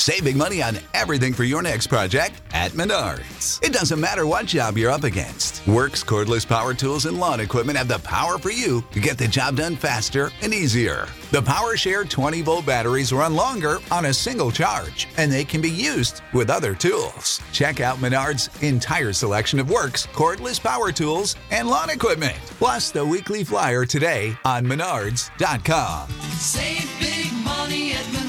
Save big money on everything for your next project at Menards. It doesn't matter what job you're up against. Works cordless power tools and lawn equipment have the power for you to get the job done faster and easier. The PowerShare 20-volt batteries run longer on a single charge, and they can be used with other tools. Check out Menards' entire selection of Works cordless power tools and lawn equipment, plus the weekly flyer today on Menards.com. Save big money at Menards.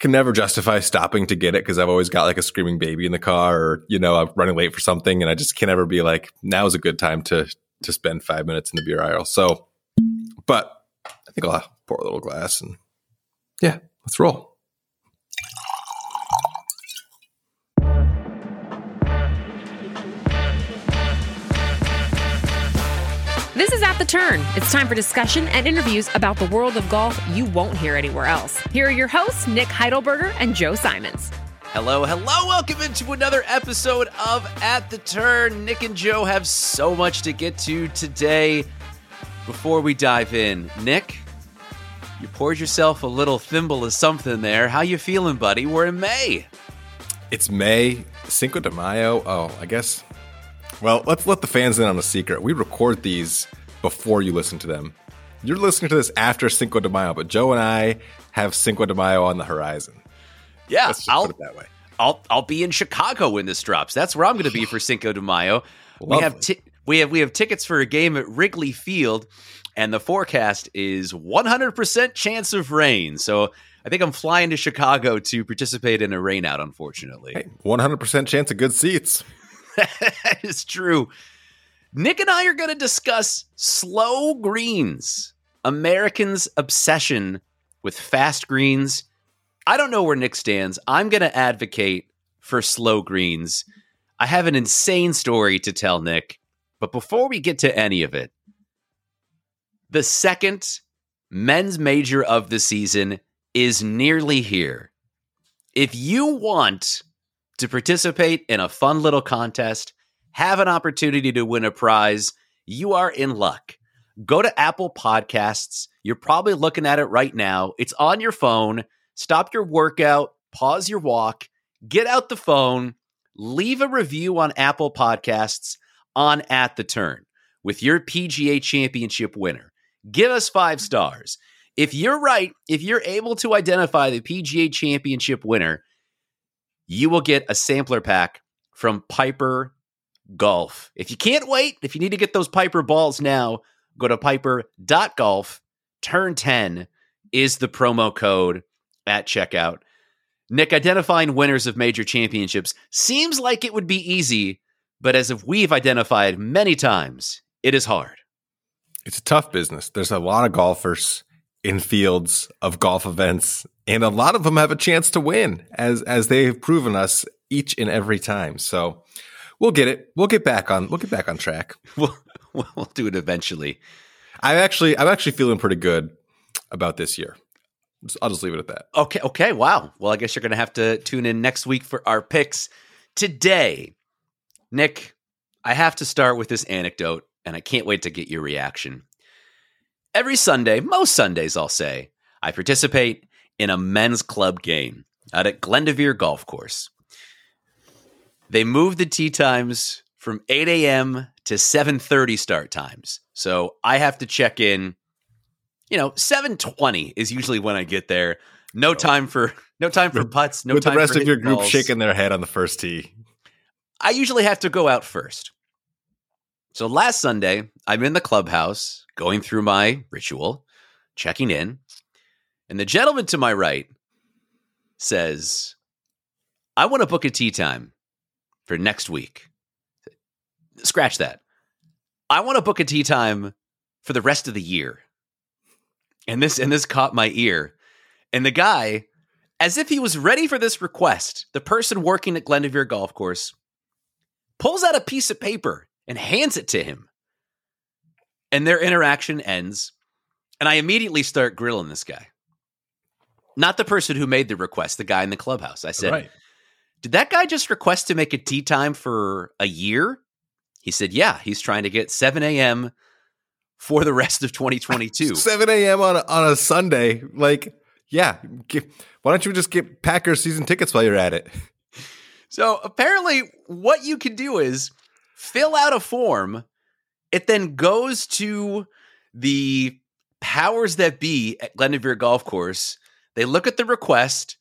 Can never justify stopping to get it because I've always got like a screaming baby in the car, or, you know, I'm running late for something, and I just can't ever be like, now is a good time to spend 5 minutes in the beer aisle. So, but I think I'll pour a little glass and yeah, let's roll. This is At The Turn. It's time for discussion and interviews about the world of golf you won't hear anywhere else. Here are your hosts, Nick Heidelberger and Joe Simons. Hello, hello. Welcome into another episode of At The Turn. Nick and Joe have so much to get to today. Before we dive in, Nick, you poured yourself a little thimble of something there. How you feeling, buddy? We're in May. It's May, Cinco de Mayo. Oh, I guess... Well, let's let the fans in on a secret. We record these before you listen to them. You're listening to this after Cinco de Mayo, but Joe and I have Cinco de Mayo on the horizon. Yeah, let's just put it that way. I'll be in Chicago when this drops. That's where I'm going to be for Cinco de Mayo. We have tickets for a game at Wrigley Field, and the forecast is 100% chance of rain. So I think I'm flying to Chicago to participate in a rainout. Unfortunately, hey, 100% chance of good seats. That is true. Nick and I are going to discuss slow greens, Americans' obsession with fast greens. I don't know where Nick stands. I'm going to advocate for slow greens. I have an insane story to tell, Nick. But before we get to any of it, the second men's major of the season is nearly here. If you want to participate in a fun little contest, have an opportunity to win a prize, you are in luck. Go to Apple Podcasts. You're probably looking at it right now. It's on your phone. Stop your workout, pause your walk, get out the phone, leave a review on Apple Podcasts on At The Turn with your PGA Championship winner. Give us 5 stars. If you're right, if you're able to identify the PGA Championship winner, you will get a sampler pack from Piper Golf. If you can't wait, if you need to get those Piper balls now, go to piper.golf. Turn 10 is the promo code at checkout. Nick, identifying winners of major championships seems like it would be easy, but as if we've identified many times, it is hard. It's a tough business. There's a lot of golfers in fields of golf events, and a lot of them have a chance to win, as they've proven us each and every time. So we'll get it. We'll get back on track. We'll do it eventually. I'm actually feeling pretty good about this year. I'll just leave it at that. Okay. Wow. Well, I guess you're going to have to tune in next week for our picks. Today, Nick, I have to start with this anecdote. and I can't wait to get your reaction. Every Sunday, most Sundays I'll say, I participate in a men's club game out at Glendoveer Golf Course. They moved the tee times from 8 a.m. to 7:30 start times. So I have to check in, 7:20 is usually when I get there. No time for putts. No with time for the rest for of your group balls. Shaking their head on the first tee. I usually have to go out first. So last Sunday, I'm in the clubhouse going through my ritual, checking in. And the gentleman to my right says, I want to book a tee time for next week. Scratch that. I want to book a tee time for the rest of the year. And this caught my ear. And the guy, as if he was ready for this request, the person working at Glendoveer Golf Course, pulls out a piece of paper and hands it to him. And their interaction ends. And I immediately start grilling this guy. Not the person who made the request, the guy in the clubhouse. I said, right. Did that guy just request to make a tee time for a year? He said, yeah, he's trying to get 7 a.m. for the rest of 2022. 7 a.m. on a Sunday, like... Yeah, why don't you just get Packers season tickets while you're at it? So apparently what you can do is fill out a form. It then goes to the powers that be at Glendoveer Golf Course. They look at the request,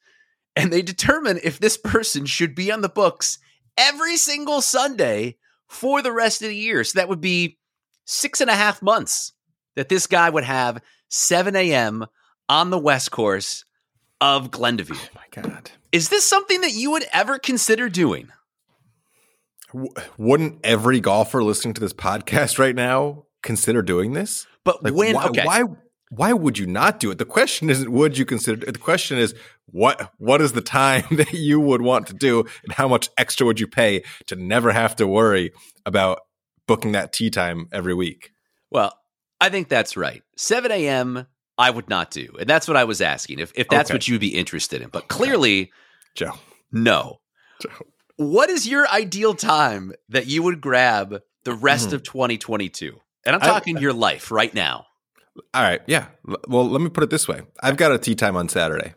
and they determine if this person should be on the books every single Sunday for the rest of the year. So that would be 6.5 months that this guy would have 7 a.m., on the west course of Glendoveer. Oh my God. Is this something that you would ever consider doing? Wouldn't every golfer listening to this podcast right now consider doing this? But why would you not do it? The question isn't would you consider it? The question is what is the time that you would want to do and how much extra would you pay to never have to worry about booking that tee time every week? Well, I think that's right. 7 a.m. I would not do. And that's what I was asking, if that's what you'd be interested in. But clearly, Joe, no. Joe. What is your ideal time that you would grab the rest of 2022? And I'm talking your life right now. All right. Yeah. Well, let me put it this way. I've got a tee time on Saturday.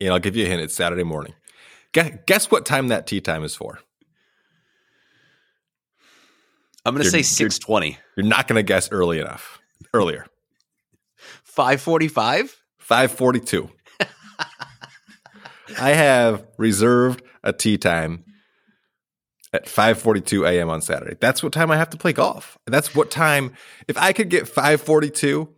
And I'll give you a hint. It's Saturday morning. Guess what time that tee time is for? I'm going to say 6:20. You're not going to guess early enough. Earlier. 5:45? 5:42. I have reserved a tee time at 5:42 a.m. on Saturday. That's what time I have to play golf. And that's what time, if I could get 5:42, and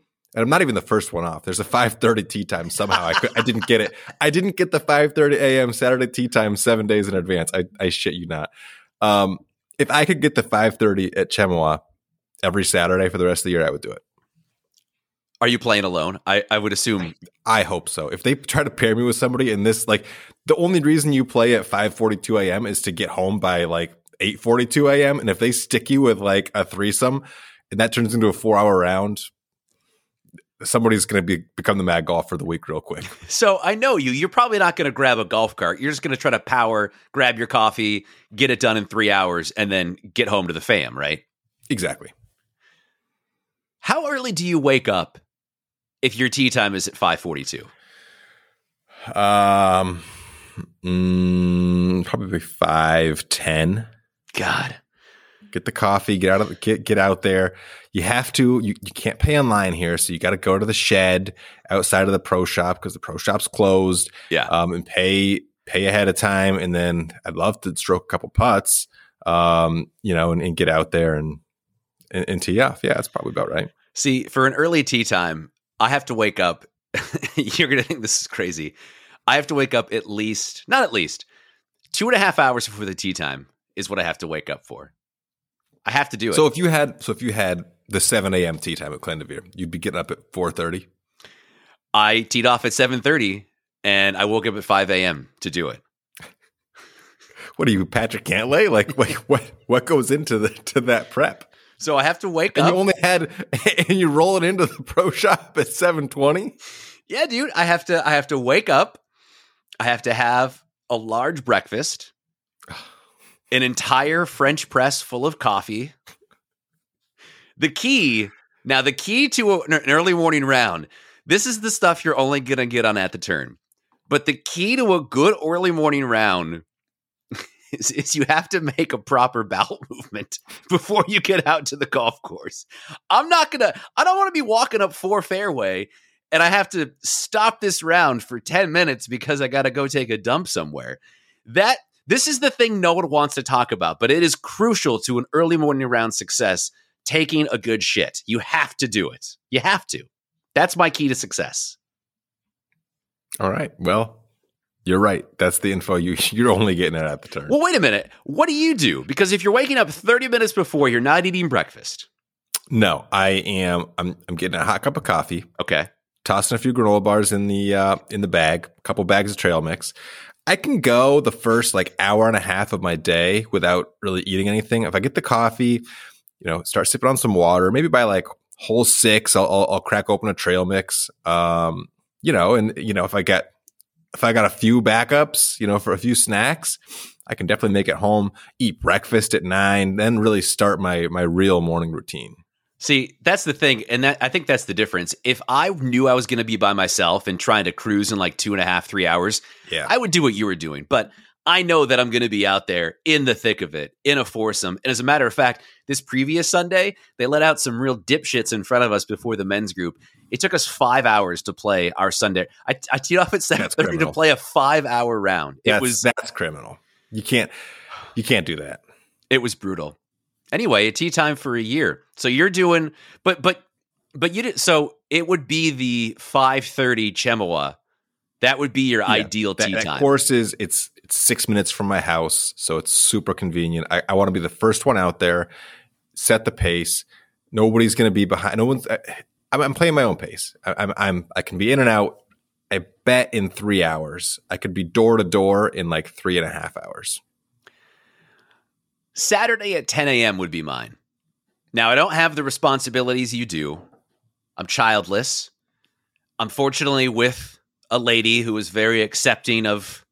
I'm not even the first one off. There's a 5:30 tee time somehow. I didn't get it. I didn't get the 5:30 a.m. Saturday tee time 7 days in advance. I shit you not. If I could get the 5:30 at Chemawa every Saturday for the rest of the year, I would do it. Are you playing alone? I would assume. I hope so. If they try to pair me with somebody in this, like, the only reason you play at 5:42 a.m. is to get home by, like, 8:42 a.m. And if they stick you with, like, a threesome and that turns into a 4-hour round, somebody's going to become the mad golfer of the week real quick. So I know you. You're probably not going to grab a golf cart. You're just going to try to grab your coffee, get it done in 3 hours, and then get home to the fam, right? Exactly. How early do you wake up? If your tee time is at 5:42, probably 5:10. God, get the coffee, get out there. You have to. You can't pay online here, so you got to go to the shed outside of the pro shop because the pro shop's closed. Yeah, and pay ahead of time, and then I'd love to stroke a couple putts, and get out there and tee off. Yeah, that's probably about right. See, for an early tee time. I have to wake up. You're going to think this is crazy. I have to wake up at least 2.5 hours before the tee time is what I have to wake up for. I have to do it. So if you had the 7 a.m. tee time at Glendoveer, you'd be getting up at 4:30. I teed off at 7:30 and I woke up at 5 a.m. to do it. What are you, Patrick Cantlay? Like, wait, what goes into that prep? So I have to wake up. And you roll it into the pro shop at 7:20? Yeah, dude. I have to wake up. I have to have a large breakfast, an entire French press full of coffee. The key to an early morning round, this is the stuff you're only going to get on At the Turn. But the key to a good early morning round is you have to make a proper bowel movement before you get out to the golf course. I don't want to be walking up four fairway and I have to stop this round for 10 minutes because I got to go take a dump somewhere. This is the thing no one wants to talk about, but it is crucial to an early morning round success, taking a good shit. You have to do it. You have to. That's my key to success. All right. Well, you're right. That's the info. You're only getting it At the Turn. Well, wait a minute. What do you do? Because if you're waking up 30 minutes before, you're not eating breakfast. No, I am. I'm getting a hot cup of coffee. Okay. Tossing a few granola bars in the bag. A couple bags of trail mix. I can go the first hour and a half of my day without really eating anything. If I get the coffee, start sipping on some water. Maybe by hole six, I'll crack open a trail mix. If I got a few backups, for a few snacks, I can definitely make it home, eat breakfast at 9, then really start my real morning routine. See, that's the thing. And I think that's the difference. If I knew I was going to be by myself and trying to cruise in 2.5-3 hours, yeah, I would do what you were doing. But I know that I'm going to be out there in the thick of it, in a foursome. And as a matter of fact, this previous Sunday, they let out some real dipshits in front of us before the men's group. It took us 5 hours to play our Sunday. I teed off at 7:30 to play a 5-hour round. That's criminal. You can't do that. It was brutal. Anyway, a tee time for a year. So you're doing, but you did. So it would be the 5:30 Chemawa. That would be your ideal tee time. That course it's 6 minutes from my house, so it's super convenient. I want to be the first one out there, set the pace. Nobody's going to be behind. I'm playing my own pace. I can be in and out. I bet in 3 hours. I could be door to door in 3.5 hours. Saturday at 10 a.m. would be mine. Now, I don't have the responsibilities you do. I'm childless. I'm fortunately with a lady who is very accepting of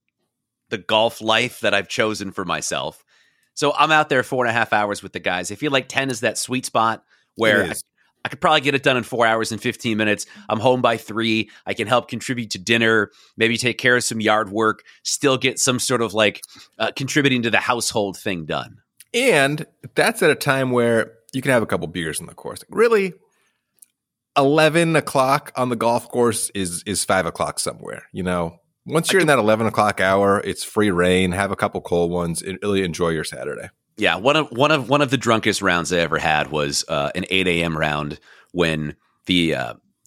the golf life that I've chosen for myself. So I'm out there 4.5 hours with the guys. I feel 10 is that sweet spot where I could probably get it done in 4 hours and 15 minutes. I'm home by 3. I can help contribute to dinner, maybe take care of some yard work, still get some sort of contributing to the household thing done. And that's at a time where you can have a couple beers on the course. Really, 11 o'clock on the golf course is 5 o'clock somewhere. Once you're in that 11 o'clock hour, it's free reign. Have a couple cold ones and really enjoy your Saturday. Yeah, one of the drunkest rounds I ever had was an 8 a.m. round when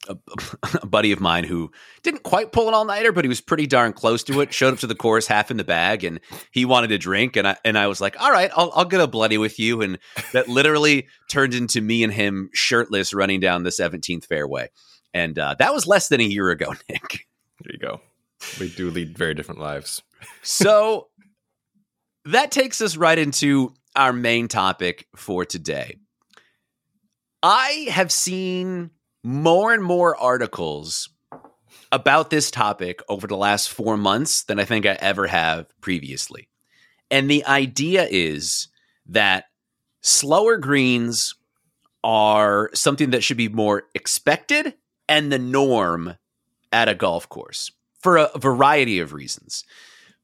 a buddy of mine who didn't quite pull an all-nighter, but he was pretty darn close to it, showed up to the course half in the bag, and he wanted a drink, and I was like, all right, I'll get a bloody with you, and that literally turned into me and him shirtless running down the 17th fairway, and that was less than a year ago, Nick. There you go. We do lead very different lives. So that takes us right into our main topic for today. I have seen more and more articles about this topic over the last 4 months than I think I ever have previously. And the idea is that slower greens are something that should be more expected and the norm at a golf course for a variety of reasons.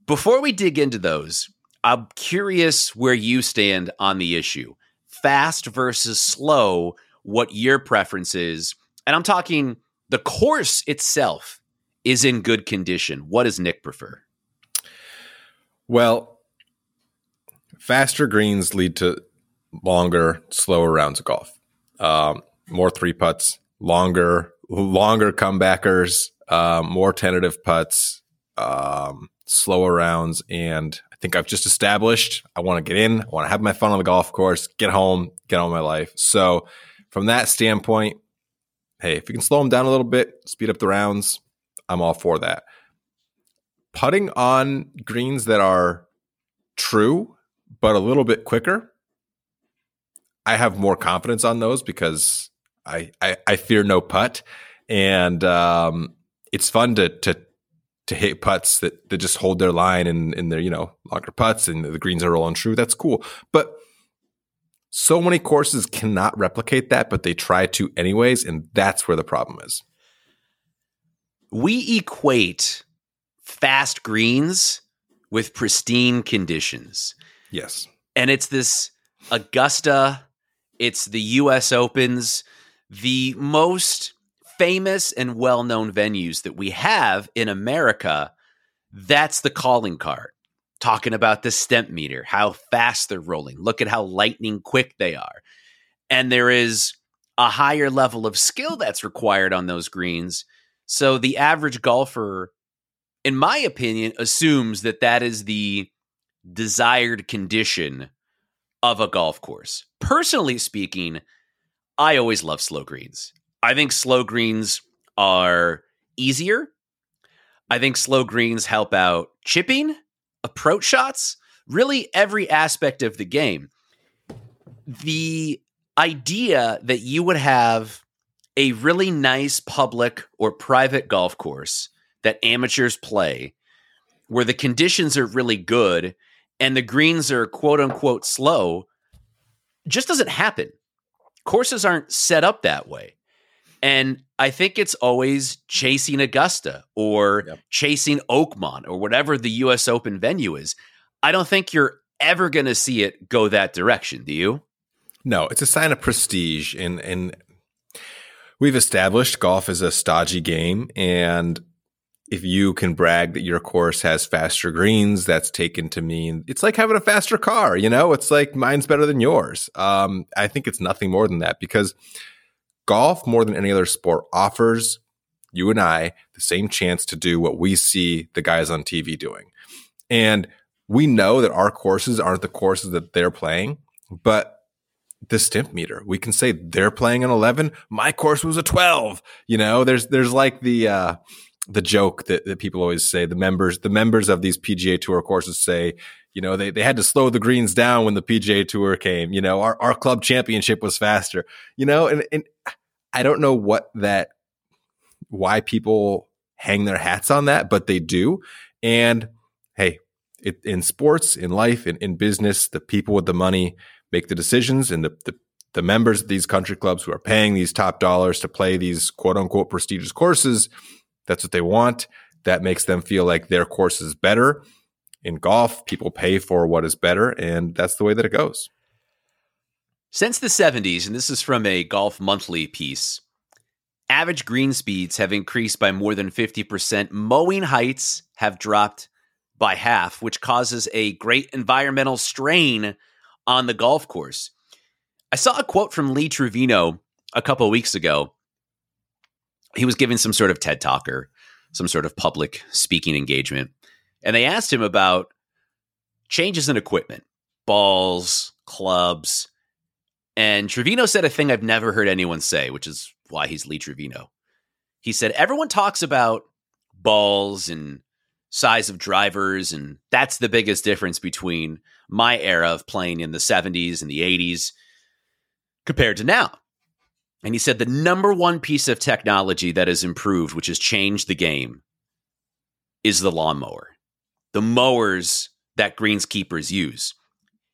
Before we dig into those, I'm curious where you stand on the issue. Fast versus slow, what your preference is. And I'm talking the course itself is in good condition. What does Nick prefer? Well, faster greens lead to longer, slower rounds of golf. More three putts, longer comebackers, more tentative putts, slower rounds, and I think I've just established I want to get in, I want to have my fun on the golf course, get home, get on with my life. So from that standpoint, hey, if you can slow them down a little bit, speed up the rounds, I'm all for that. Putting on greens that are true but a little bit quicker, I have more confidence on those because I fear no putt. And it's fun to hit putts that just hold their line and they're, longer putts and the greens are rolling true. That's cool. But So many courses cannot replicate that, but they try to anyways, and that's where the problem is. We equate fast greens with pristine conditions. Yes. And it's this Augusta, it's the U.S. Opens, the most famous and well-known venues that we have in America. That's the calling card. Talking about the stemp meter, how fast they're rolling. Look at how lightning quick they are. And there is a higher level of skill that's required on those greens. So the average golfer, in my opinion, assumes that that is the desired condition of a golf course. Personally speaking, I always love slow greens. I think slow greens are easier. I think slow greens help out chipping, approach shots, really every aspect of the game. The idea that you would have a really nice public or private golf course that amateurs play where the conditions are really good and the greens are quote unquote slow just doesn't happen. Courses aren't set up that way. And I think it's always chasing Augusta or chasing Oakmont or whatever the U.S. Open venue is. I don't think you're ever going to see it go that direction. Do you? No, it's a sign of prestige. And we've established golf is a stodgy game. And if you can brag that your course has faster greens, that's taken to mean it's like having a faster car. You know, it's like mine's better than yours. I think it's nothing more than that, because golf, more than any other sport, offers you and I the same chance to do what we see the guys on TV doing. And we know that our courses aren't the courses that they're playing, but the stimp meter, we can say they're playing an 11. My course was a 12. You know, there's like the joke that people always say, the members of these PGA Tour courses say, you know, they had to slow the greens down when the PGA Tour came. You know, our club championship was faster, you know, and I don't know why people hang their hats on that, but they do. And hey, in sports, in life, in business, the people with the money make the decisions, and the members of these country clubs who are paying these top dollars to play these quote unquote prestigious courses, that's what they want. That makes them feel like their course is better. In golf, people pay for what is better, and that's the way that it goes. Since the 70s, and this is from a Golf Monthly piece, average green speeds have increased by more than 50%. Mowing heights have dropped by half, which causes a great environmental strain on the golf course. I saw a quote from Lee Trevino a couple weeks ago. He was giving some sort of TED Talk or some sort of public speaking engagement. And they asked him about changes in equipment, balls, clubs. And Trevino said a thing I've never heard anyone say, which is why he's Lee Trevino. He said, everyone talks about balls and size of drivers, and that's the biggest difference between my era of playing in the 70s and the 80s compared to now. And he said the number one piece of technology that has improved, which has changed the game, is the lawnmower. The mowers that greenskeepers use.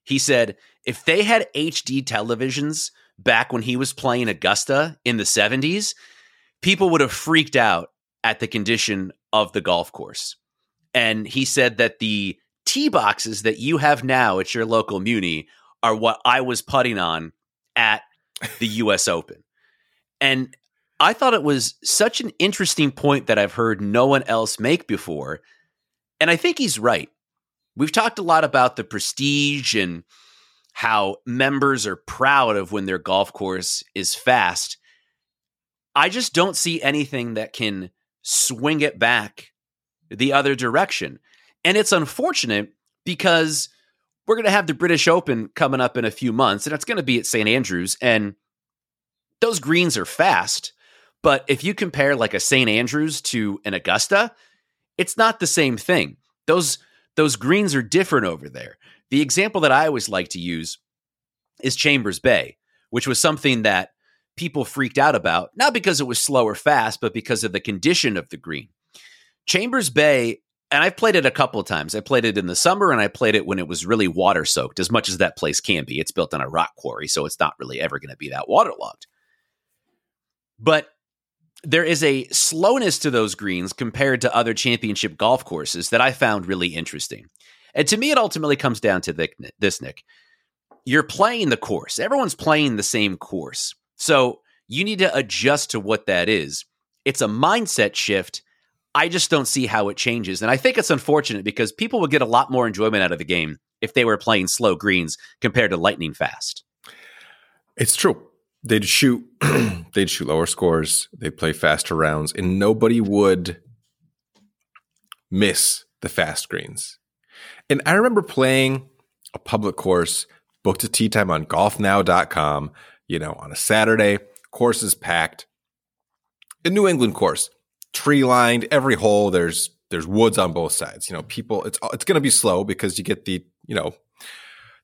He said, if they had HD televisions back when he was playing Augusta in the 70s, people would have freaked out at the condition of the golf course. And he said that the tee boxes that you have now at your local Muni are what I was putting on at the US Open. And I thought it was such an interesting point that I've heard no one else make before. And I think he's right. We've talked a lot about the prestige and how members are proud of when their golf course is fast. I just don't see anything that can swing it back the other direction. And it's unfortunate because we're going to have the British Open coming up in a few months, and it's going to be at St. Andrews. And those greens are fast. But if you compare like a St. Andrews to an Augusta, it's not the same thing. Those greens are different over there. The example that I always like to use is Chambers Bay, which was something that people freaked out about, not because it was slow or fast, but because of the condition of the green. Chambers Bay And I've played it a couple of times. I played it in the summer and I played it when it was really water soaked, as much as that place can be. It's built on a rock quarry, so it's not really ever going to be that waterlogged. But there is a slowness to those greens compared to other championship golf courses that I found really interesting. And to me, it ultimately comes down to this, Nick. You're playing the course. Everyone's playing the same course. So you need to adjust to what that is. It's a mindset shift. I just don't see how it changes. And I think it's unfortunate because people would get a lot more enjoyment out of the game if they were playing slow greens compared to lightning fast. It's true. They'd shoot lower scores. They play faster rounds, and nobody would miss the fast greens. And I remember playing a public course, booked a tee time on golfnow.com, on a Saturday, course is packed. A New England course, tree lined every hole. There's woods on both sides. People, it's going to be slow because you get the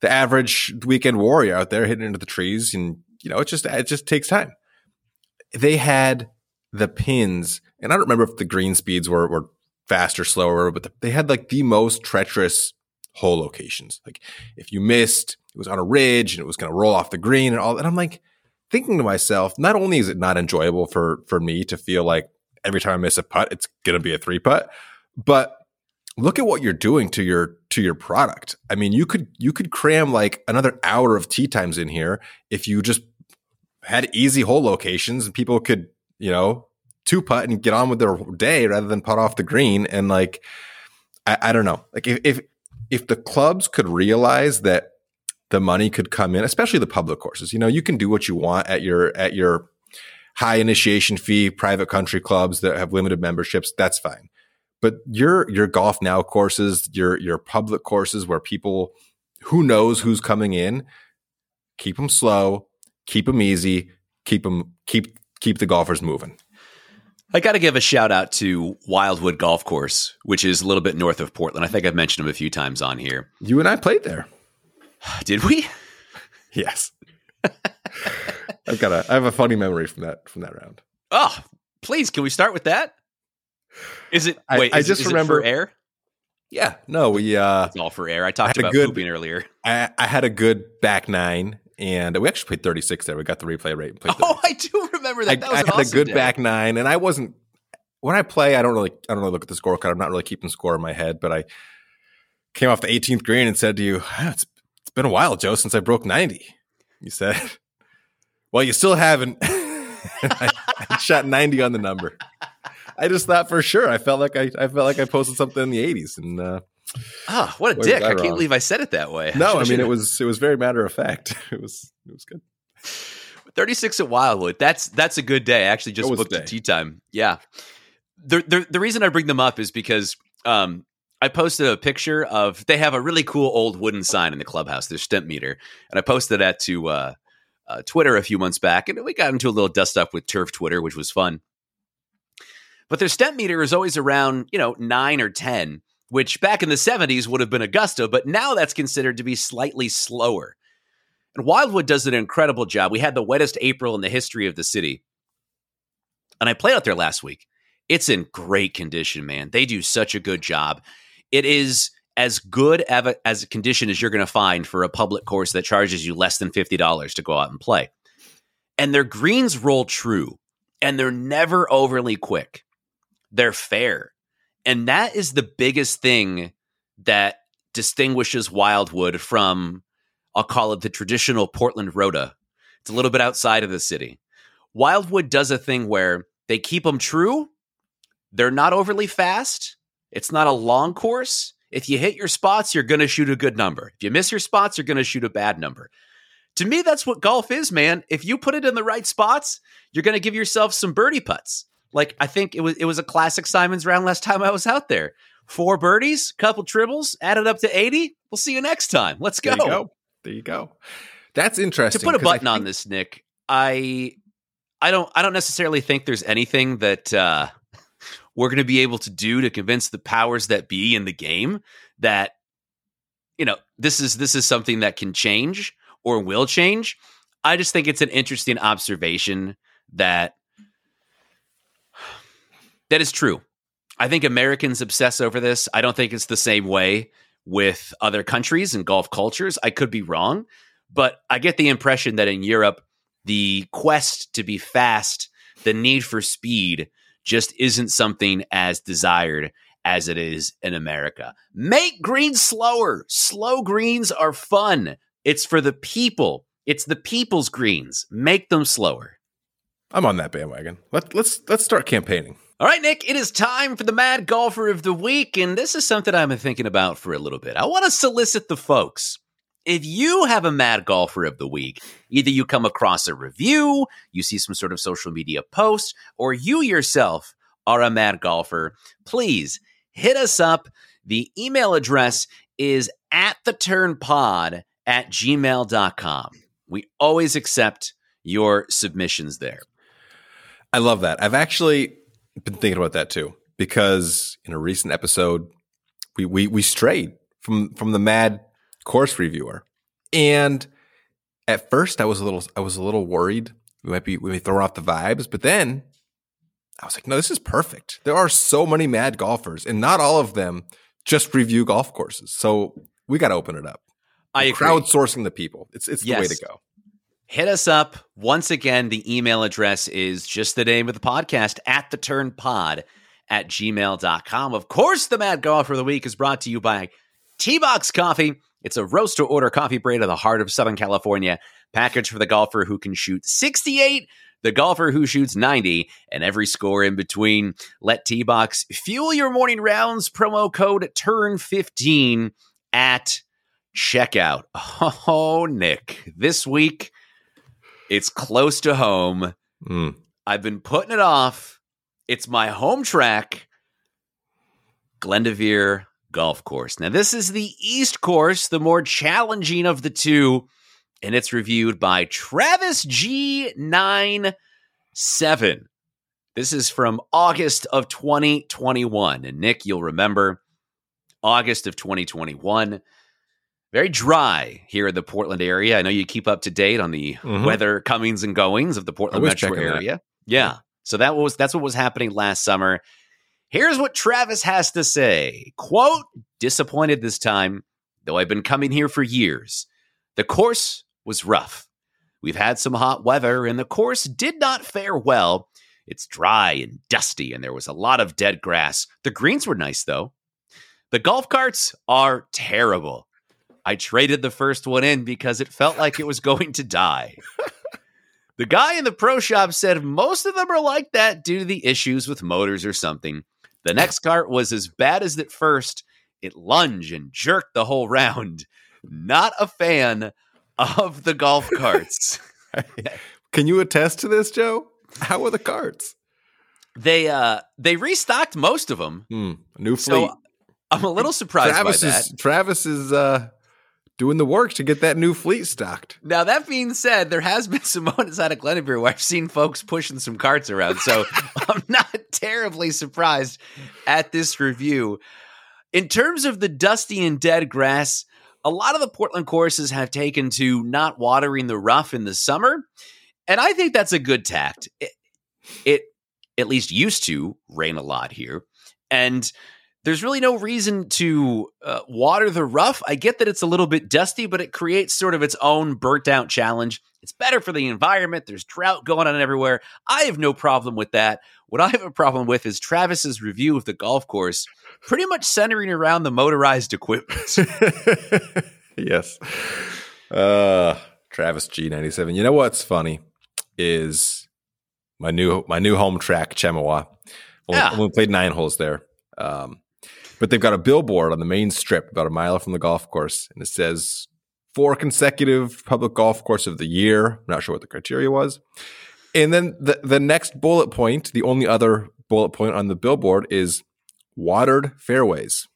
average weekend warrior out there hitting into the trees, and it just takes time. They had the pins, and I don't remember if the green speeds were faster, slower, but they had the most treacherous hole locations. Like if you missed, it was on a ridge and it was going to roll off the green and all. And I'm thinking to myself, not only is it not enjoyable for me to feel like every time I miss a putt, it's going to be a 3-putt, but look at what you're doing to your product. I mean, you could cram another hour of tee times in here if you just had easy hole locations and people could, 2-putt and get on with their day rather than putt off the green. And I don't know. If the clubs could realize that the money could come in, especially the public courses, you can do what you want at your high initiation fee, private country clubs that have limited memberships. That's fine. But your Golf Now courses, your public courses where people, who knows who's coming in, keep them slow, keep them easy, keep the golfers moving. I got to give a shout out to Wildwood Golf Course, which is a little bit north of Portland. I think I've mentioned them a few times on here. You and I played there. Did we? Yes. I have a funny memory from that round. Oh, please. Can we start with that? Is it? Wait, I just remember it for air. Yeah, no, it's all for air. I talked about pooping earlier. I had a good back nine, and we actually played 36 there. We got the replay rate. And played 36. Oh, I do remember that. Back nine, and I wasn't. When I play, I don't really look at the scorecard. I'm not really keeping score in my head, but I came off the 18th green and said to you, "It's been a while, Joe, since I broke 90." You said, "Well, you still haven't." I shot 90 on the number. I just thought for sure. I felt like I posted something in the 80s, and what a dick! I can't believe I said it that way. No, I mean it was very matter of fact. It was good. 36 at Wildwood. That's a good day. I actually just booked a tee time. Yeah, the reason I bring them up is because I posted a picture of, they have a really cool old wooden sign in the clubhouse, their stimp meter, and I posted that to Twitter a few months back, and we got into a little dust up with Turf Twitter, which was fun. But their stimp meter is always around, 9 or 10, which back in the 70s would have been Augusta, but now that's considered to be slightly slower. And Wildwood does an incredible job. We had the wettest April in the history of the city, and I played out there last week. It's in great condition, man. They do such a good job. It is as good as a condition as you're going to find for a public course that charges you less than $50 to go out and play. And their greens roll true, and they're never overly quick. They're fair. And that is the biggest thing that distinguishes Wildwood from, I'll call it, the traditional Portland Rota. It's a little bit outside of the city. Wildwood does a thing where they keep them true. They're not overly fast. It's not a long course. If you hit your spots, you're going to shoot a good number. If you miss your spots, you're going to shoot a bad number. To me, that's what golf is, man. If you put it in the right spots, you're going to give yourself some birdie putts. I think it was a classic Simons round last time I was out there. 4 birdies, couple tribbles, added up to 80. We'll see you next time. Let's go. There you go. That's interesting. To put a button on this, Nick, I don't necessarily think there's anything that we're going to be able to do to convince the powers that be in the game that this is something that can change or will change. I just think it's an interesting observation that is true. I think Americans obsess over this. I don't think it's the same way with other countries and golf cultures. I could be wrong, but I get the impression that in Europe, the quest to be fast, the need for speed, just isn't something as desired as it is in America. Make greens slower. Slow greens are fun. It's for the people. It's the people's greens. Make them slower. I'm on that bandwagon. Let's start campaigning. All right, Nick, it is time for the Mad Golfer of the Week, and this is something I've been thinking about for a little bit. I want to solicit the folks. If you have a Mad Golfer of the Week, either you come across a review, you see some sort of social media post, or you yourself are a Mad Golfer, please hit us up. The email address is attheturnpod@gmail.com. We always accept your submissions there. I love that. I've actually been thinking about that too, because in a recent episode, we strayed from the Mad Course Reviewer, and at first I was a little worried we may throw off the vibes, but then I was like, no, this is perfect. There are so many mad golfers, and not all of them just review golf courses, so we got to open it up. I agree. Crowdsourcing the people, it's the way to go. Hit us up. Once again, the email address is just the name of the podcast, attheturnpod@gmail.com. Of course, the Mad Golfer of the Week is brought to you by T Box Coffee. It's a roast-to-order coffee brand in the heart of Southern California, packaged for the golfer who can shoot 68, the golfer who shoots 90, and every score in between. Let T Box fuel your morning rounds. Promo code TURN15 at checkout. Oh, Nick, this week, it's close to home. I've been putting it off. It's my home track, Glendoveer Golf Course. Now, this is the East Course, the more challenging of the two, and it's reviewed by Travis G97. This is from August of 2021. And Nick, you'll remember August of 2021. Very dry here in the Portland area. I know you keep up to date on the weather comings and goings of the Portland metro area. Yeah. So that's what was happening last summer. Here's what Travis has to say. Quote, disappointed this time, though I've been coming here for years. The course was rough. We've had some hot weather, and the course did not fare well. It's dry and dusty, and there was a lot of dead grass. The greens were nice, though. The golf carts are terrible. I traded the first one in because it felt like it was going to die. The guy in the pro shop said most of them are like that due to the issues with motors or something. The next cart was as bad as the first. It lunged and jerked the whole round. Not a fan of the golf carts. Can you attest to this, Joe? How were the carts? They restocked most of them. New fleet. So I'm a little surprised by that. Travis is doing the work to get that new fleet stocked. Now, that being said, there has been some moments out of Glendoveer where I've seen folks pushing some carts around, so I'm not terribly surprised at this review. In terms of the dusty and dead grass, a lot of the Portland courses have taken to not watering the rough in the summer, and I think that's a good tact. It at least used to rain a lot here, and there's really no reason to water the rough. I get that it's a little bit dusty, but it creates sort of its own burnt out challenge. It's better for the environment. There's drought going on everywhere. I have no problem with that. What I have a problem with is Travis's review of the golf course, pretty much centering around the motorized equipment. Yes. Travis G97. You know what's funny is my new home track, Chemawa. Only played 9 holes there. But they've got a billboard on the main strip about a mile from the golf course, and it says 4 consecutive public golf course of the year. I'm not sure what the criteria was. And then the next bullet point, the only other bullet point on the billboard, is watered fairways.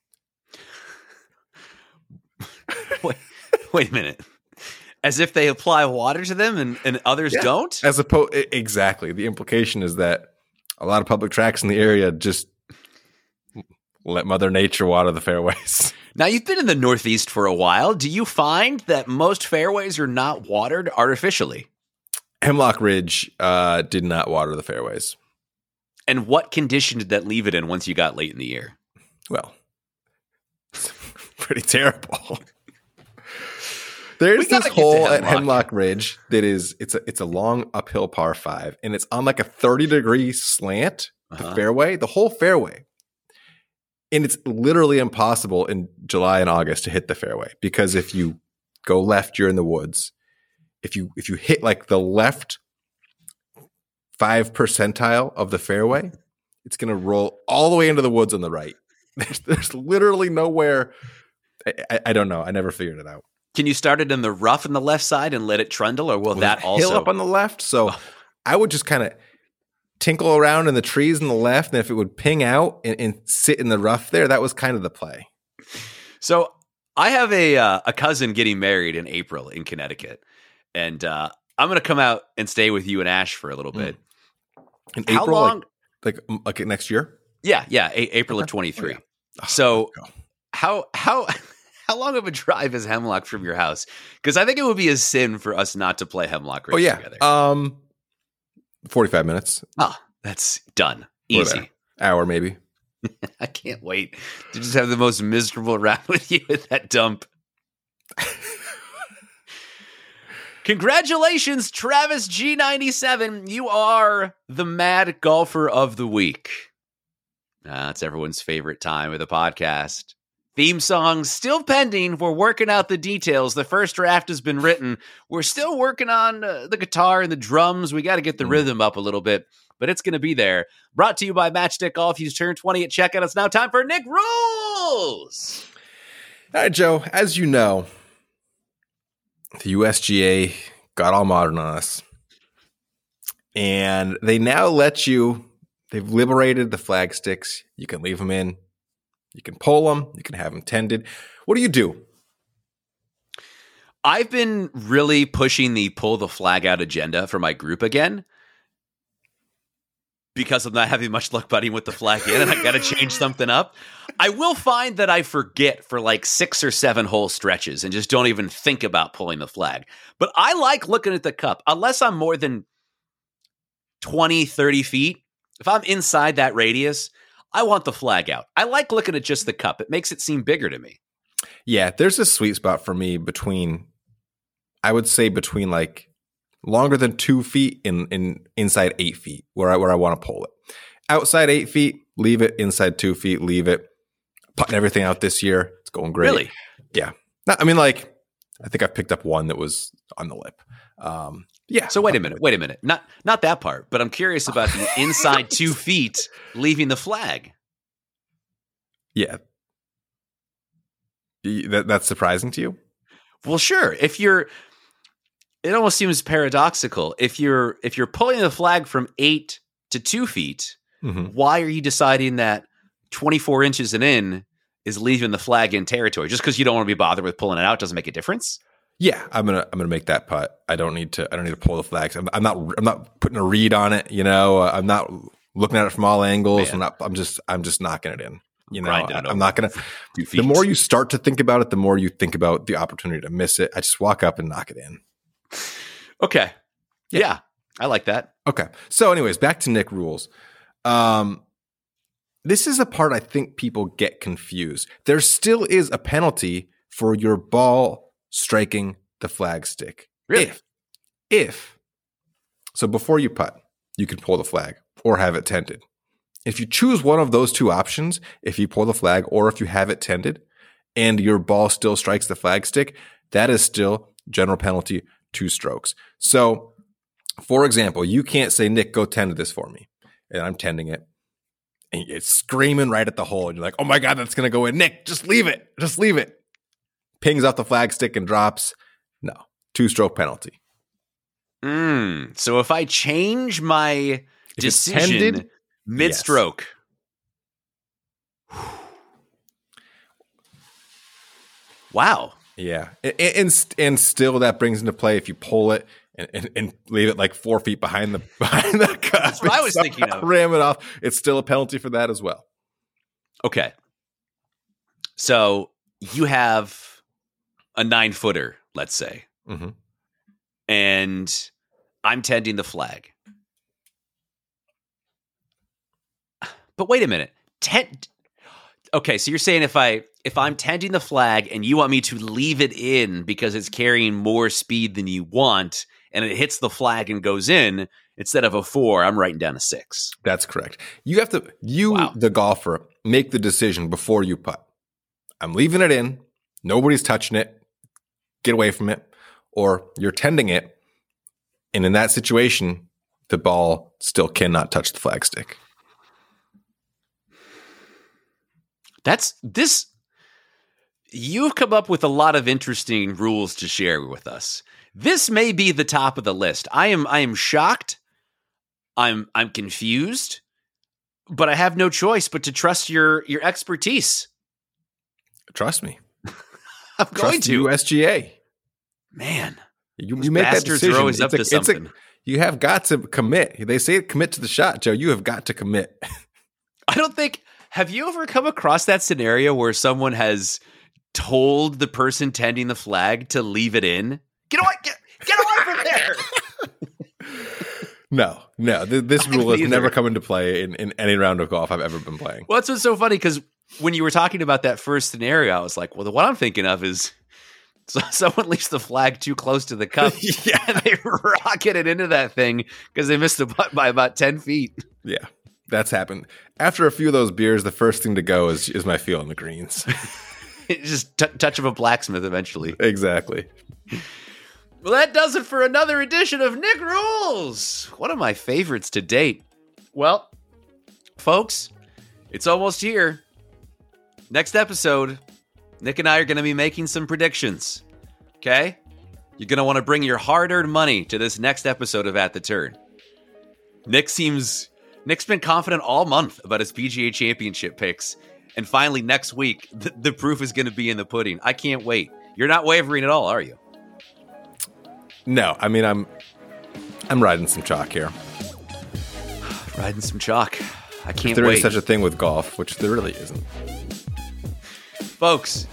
Wait a minute. As if they apply water to them and others don't? Exactly. The implication is that a lot of public tracks in the area just let Mother Nature water the fairways. Now, you've been in the Northeast for a while. Do you find that most fairways are not watered artificially? Hemlock Ridge did not water the fairways. And what condition did that leave it in once you got late in the year? Well, pretty terrible. There's this hole at Hemlock Ridge that is it's a long uphill par five, and it's on like a 30-degree slant, the fairway, the whole fairway. And it's literally impossible in July and August to hit the fairway, because if you go left, you're in the woods. If you hit like the left 5th percentile of the fairway, it's going to roll all the way into the woods on the right. There's literally nowhere. I don't know. I never figured it out. Can you start it in the rough on the left side and let it trundle, or will that also hill up on the left? So I would just kind of tinkle around in the trees on the left, and if it would ping out and sit in the rough there, that was kind of the play. So I have a cousin getting married in April in Connecticut, and I'm going to come out and stay with you and Ash for a little bit. In April, how long? Like next year? Yeah, April of 23. Okay. Oh, so how long of a drive is Hemlock from your house? Because I think it would be a sin for us not to play Hemlock Ridge together. 45 minutes. Oh, that's done. Easy. Hour maybe. I can't wait to just have the most miserable round with you at that dump. Congratulations, Travis G97. You are the Mad Golfer of the Week. That's everyone's favorite time of the podcast. Theme song still pending. We're working out the details. The first draft has been written. We're still working on the guitar and the drums. We got to get the rhythm up a little bit, but it's going to be there. Brought to you by Matchstick Golf. He's turned 20 at checkout. It's now time for Nick Rules. All right, Joe, as you know, the USGA got all modern on us, and they now let you, they've liberated the flag sticks. You can leave them in. You can pull them. You can have them tended. What do you do? I've been really pushing the pull the flag out agenda for my group again, because I'm not having much luck putting with the flag in, and I've got to change something up. I will find that I forget for like 6 or 7 whole stretches and just don't even think about pulling the flag. But I like looking at the cup, unless I'm more than 20, 30 feet. If I'm inside that radius, I want the flag out. I like looking at just the cup. It makes it seem bigger to me. Yeah, there's a sweet spot for me between, I would say between like longer than 2 feet in inside 8 feet, where I want to pull it. Outside 8 feet, leave it. Inside 2 feet, leave it. Putting everything out this year. It's going great. Really? Yeah. I think I've picked up one that was on the lip. Yeah. So wait a minute. Not that part, but I'm curious about the inside 2 feet leaving the flag. Yeah. That's surprising to you? Well, sure. It almost seems paradoxical. If you're pulling the flag from 8 to 2 feet, why are you deciding that 24 inches and in is leaving the flag in territory? Just because you don't want to be bothered with pulling it out doesn't make a difference? Yeah, I'm gonna make that putt. I don't need to pull the flags. I'm not putting a read on it. You know, I'm not looking at it from all angles. Man. I'm just knocking it in. You know, I'm not gonna. The more you start to think about it, the more you think about the opportunity to miss it. I just walk up and knock it in. Okay. Yeah, I like that. Okay. So anyways, back to Nick Rules. This is a part I think people get confused. There still is a penalty for your ball striking the flag stick. Really? So before you putt, you can pull the flag or have it tended. If you choose one of those two options, if you pull the flag or if you have it tended and your ball still strikes the flag stick, that is still general penalty 2 strokes. So, for example, you can't say, Nick, go tend to this for me. And I'm tending it. And it's screaming right at the hole. And you're like, oh my God, that's going to go in. Nick, just leave it. Just leave it. Pings off the flag stick and drops. No. 2-stroke penalty. So if I change my decision tended, mid-stroke. Yes. Wow. Yeah, and still that brings into play if you pull it and leave it like 4 feet behind the cup. That's what I was thinking of. Ram it off. It's still a penalty for that as well. Okay. So you have a 9-footer, let's say, and I'm tending the flag. But wait a minute. Okay, so you're saying if I'm tenting the flag and you want me to leave it in because it's carrying more speed than you want and it hits the flag and goes in, instead of a 4, I'm writing down a 6. That's correct. You have to, the golfer, make the decision before you putt. I'm leaving it in. Nobody's touching it. Get away from it. Or you're tending it. And in that situation, the ball still cannot touch the flagstick. You've come up with a lot of interesting rules to share with us. This may be the top of the list. I am shocked. I'm confused, but I have no choice but to trust your expertise. Trust me. I'm going to USGA. Man, you make that decision. Are always up to something. You have got to commit. They say commit to the shot, Joe. You have got to commit. I don't think. Have you ever come across that scenario where someone has told the person tending the flag to leave it in? Get away! Get away from there! No. This rule has never come into play in any round of golf I've ever been playing. Well, that's what's so funny, because when you were talking about that first scenario, I was like, well, the one I'm thinking of is someone leaves the flag too close to the cup, and they rocket it into that thing because they missed the putt by about 10 feet. Yeah, that's happened. After a few of those beers, the first thing to go is my feel on the greens. It's just touch of a blacksmith eventually. Exactly. Well, that does it for another edition of Nick Rules. One of my favorites to date. Well, folks, it's almost here. Next episode, Nick and I are going to be making some predictions. Okay? You're going to want to bring your hard-earned money to this next episode of At the Turn. Nick's been confident all month about his PGA Championship picks. And finally, next week, the proof is going to be in the pudding. I can't wait. You're not wavering at all, are you? No, I mean, I'm riding some chalk here. Riding some chalk. I can't wait. If there is such a thing with golf, which there really isn't. Folks,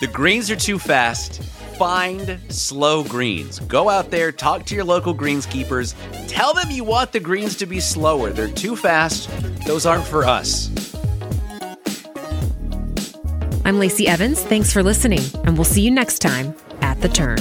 the greens are too fast. Find slow greens. Go out there, talk to your local greenskeepers. Tell them you want the greens to be slower. They're too fast. Those aren't for us. I'm Lacey Evans. Thanks for listening, and we'll see you next time at The Turn.